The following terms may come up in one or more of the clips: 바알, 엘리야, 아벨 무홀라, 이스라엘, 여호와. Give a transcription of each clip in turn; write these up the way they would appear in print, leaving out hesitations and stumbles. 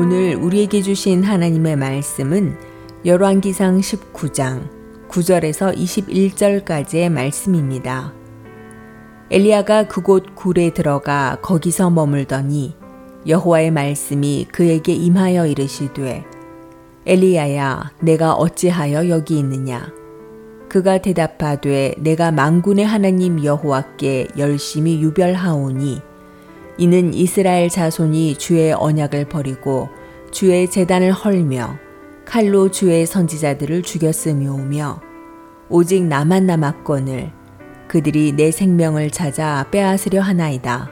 오늘 우리에게 주신 하나님의 말씀은 열왕기상 19장 9절에서 21절까지의 말씀입니다. 엘리야가 그곳 굴에 들어가 거기서 머물더니 여호와의 말씀이 그에게 임하여 이르시되 엘리야야 내가 어찌하여 여기 있느냐. 그가 대답하되 내가 만군의 하나님 여호와께 열심히 유별하오니 이는 이스라엘 자손이 주의 언약을 버리고 주의 제단을 헐며 칼로 주의 선지자들을 죽였음이오며 오직 나만 남았거늘 그들이 내 생명을 찾아 빼앗으려 하나이다.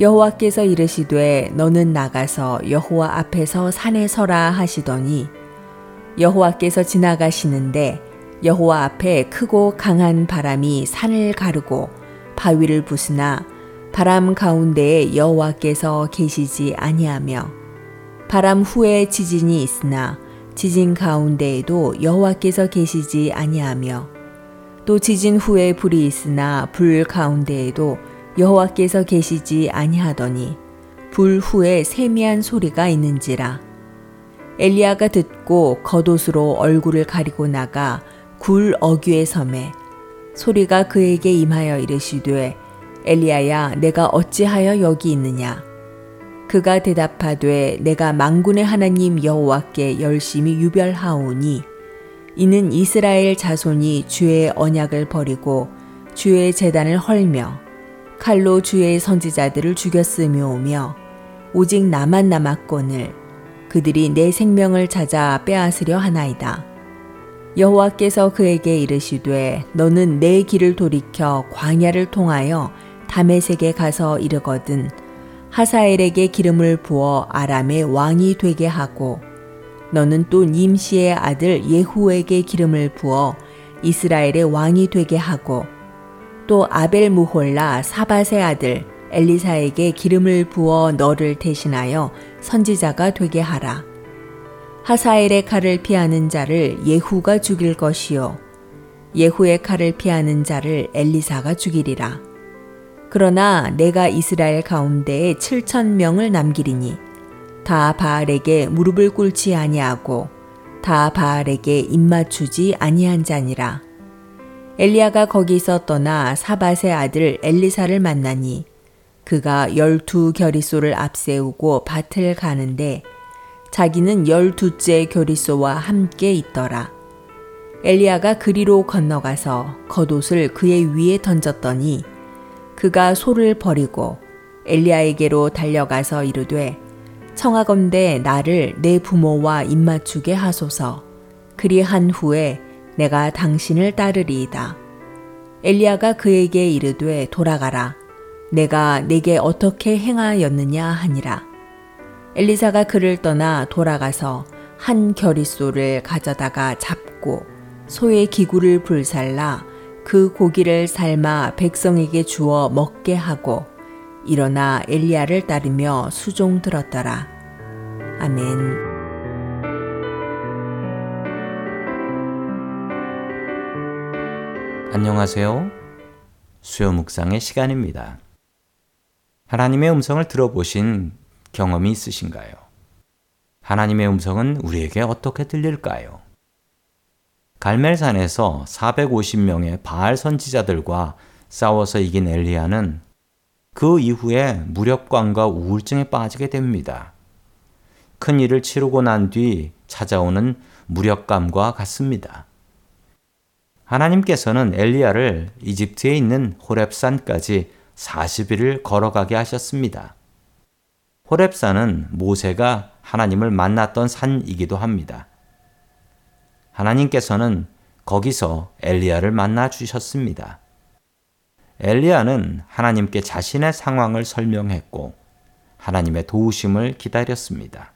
여호와께서 이르시되 너는 나가서 여호와 앞에서 산에 서라 하시더니 여호와께서 지나가시는데 여호와 앞에 크고 강한 바람이 산을 가르고 바위를 부수나 바람 가운데에 여호와께서 계시지 아니하며 바람 후에 지진이 있으나 지진 가운데에도 여호와께서 계시지 아니하며 또 지진 후에 불이 있으나 불 가운데에도 여호와께서 계시지 아니하더니 불 후에 세미한 소리가 있는지라. 엘리야가 듣고 겉옷으로 얼굴을 가리고 나가 굴 어귀에 섬에 소리가 그에게 임하여 이르시되 엘리야야 내가 어찌하여 여기 있느냐. 그가 대답하되 내가 만군의 하나님 여호와께 열심히 유별하오니 이는 이스라엘 자손이 주의 언약을 버리고 주의 제단을 헐며 칼로 주의 선지자들을 죽였음이오며 오직 나만 남았거늘 그들이 내 생명을 찾아 빼앗으려 하나이다. 여호와께서 그에게 이르시되 너는 내 길을 돌이켜 광야를 통하여 다메섹에 가서 이르거든 하사엘에게 기름을 부어 아람의 왕이 되게 하고 너는 또 님시의 아들 예후에게 기름을 부어 이스라엘의 왕이 되게 하고 또 아벨 무홀라 사밧의 아들 엘리사에게 기름을 부어 너를 대신하여 선지자가 되게 하라. 하사엘의 칼을 피하는 자를 예후가 죽일 것이요 예후의 칼을 피하는 자를 엘리사가 죽이리라. 그러나 내가 이스라엘 가운데에 7,000명을 남기리니 다 바알에게 무릎을 꿇지 아니하고 다 바알에게 입맞추지 아니한 자니라. 엘리야가 거기서 떠나 사밧의 아들 엘리사를 만나니 그가 12 겨릿소를 앞세우고 밭을 가는데 자기는 12째 겨릿소와 함께 있더라. 엘리야가 그리로 건너가서 겉옷을 그의 위에 던졌더니 그가 소를 버리고 엘리야에게로 달려가서 이르되 청하건대 나를 내 부모와 입맞추게 하소서. 그리한 후에 내가 당신을 따르리이다. 엘리야가 그에게 이르되 돌아가라. 내가 네게 어떻게 행하였느냐 하니라. 엘리사가 그를 떠나 돌아가서 한 겨릿소를 가져다가 잡고 소의 기구를 불살라 그 고기를 삶아 백성에게 주어 먹게 하고 일어나 엘리야를 따르며 수종 들었더라. 아멘. 안녕하세요. 수요 묵상의 시간입니다. 하나님의 음성을 들어보신 경험이 있으신가요? 하나님의 음성은 우리에게 어떻게 들릴까요? 갈멜산에서 450명의 바알 선지자들과 싸워서 이긴 엘리야는 그 이후에 무력감과 우울증에 빠지게 됩니다. 큰 일을 치르고 난 뒤 찾아오는 무력감과 같습니다. 하나님께서는 엘리야를 이집트에 있는 호렙산까지 40일을 걸어가게 하셨습니다. 호렙산은 모세가 하나님을 만났던 산이기도 합니다. 하나님께서는 거기서 엘리야를 만나 주셨습니다. 엘리야는 하나님께 자신의 상황을 설명했고 하나님의 도우심을 기다렸습니다.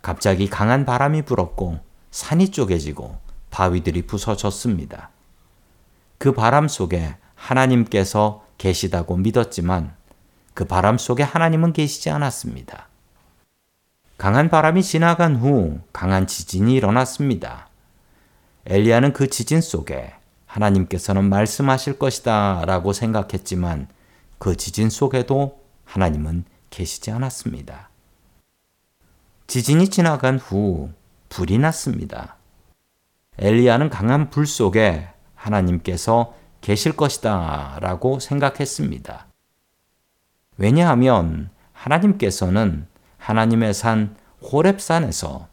갑자기 강한 바람이 불었고 산이 쪼개지고 바위들이 부서졌습니다. 그 바람 속에 하나님께서 계시다고 믿었지만 그 바람 속에 하나님은 계시지 않았습니다. 강한 바람이 지나간 후 강한 지진이 일어났습니다. 엘리야는 그 지진 속에 하나님께서는 말씀하실 것이다 라고 생각했지만 그 지진 속에도 하나님은 계시지 않았습니다. 지진이 지나간 후 불이 났습니다. 엘리야는 강한 불 속에 하나님께서 계실 것이다 라고 생각했습니다. 왜냐하면 하나님께서는 하나님의 산 호렙산에서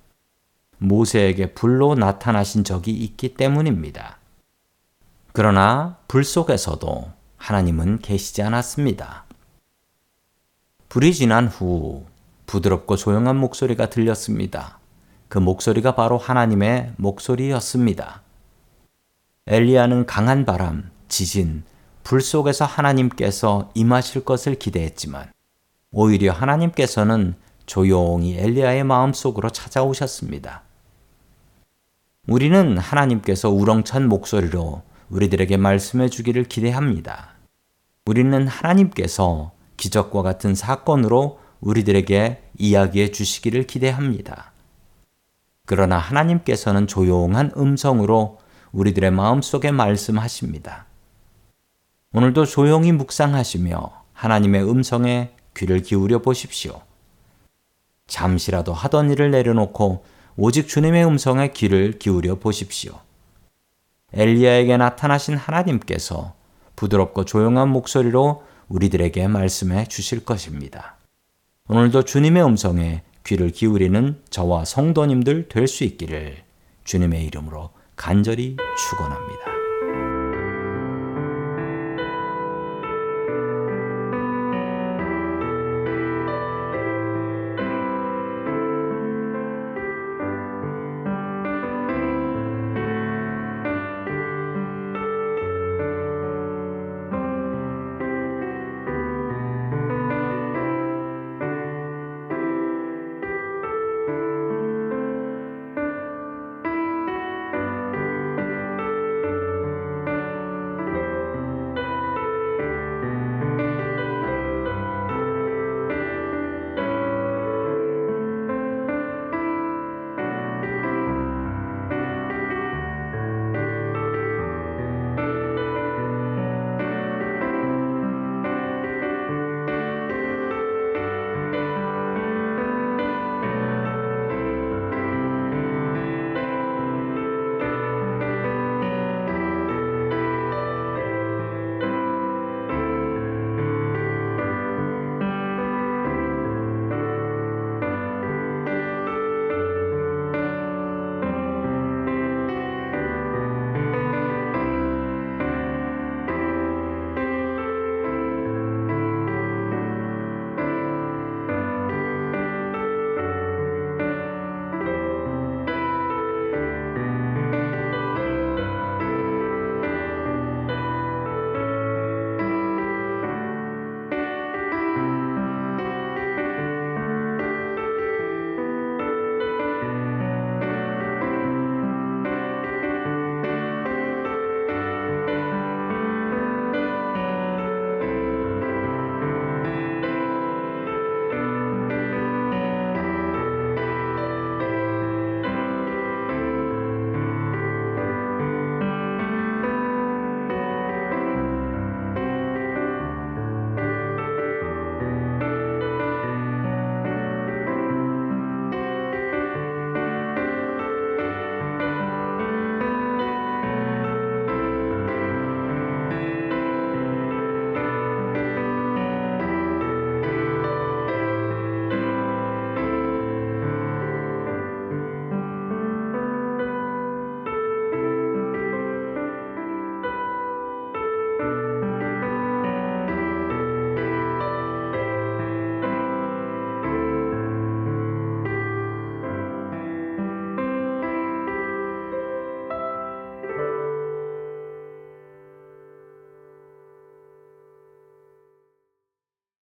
모세에게 불로 나타나신 적이 있기 때문입니다. 그러나 불 속에서도 하나님은 계시지 않았습니다. 불이 지난 후 부드럽고 조용한 목소리가 들렸습니다. 그 목소리가 바로 하나님의 목소리였습니다. 엘리야는 강한 바람, 지진, 불 속에서 하나님께서 임하실 것을 기대했지만 오히려 하나님께서는 조용히 엘리야의 마음속으로 찾아오셨습니다. 우리는 하나님께서 우렁찬 목소리로 우리들에게 말씀해 주기를 기대합니다. 우리는 하나님께서 기적과 같은 사건으로 우리들에게 이야기해 주시기를 기대합니다. 그러나 하나님께서는 조용한 음성으로 우리들의 마음속에 말씀하십니다. 오늘도 조용히 묵상하시며 하나님의 음성에 귀를 기울여 보십시오. 잠시라도 하던 일을 내려놓고 오직 주님의 음성에 귀를 기울여 보십시오. 엘리야에게 나타나신 하나님께서 부드럽고 조용한 목소리로 우리들에게 말씀해 주실 것입니다. 오늘도 주님의 음성에 귀를 기울이는 저와 성도님들 될 수 있기를 주님의 이름으로 간절히 축원합니다.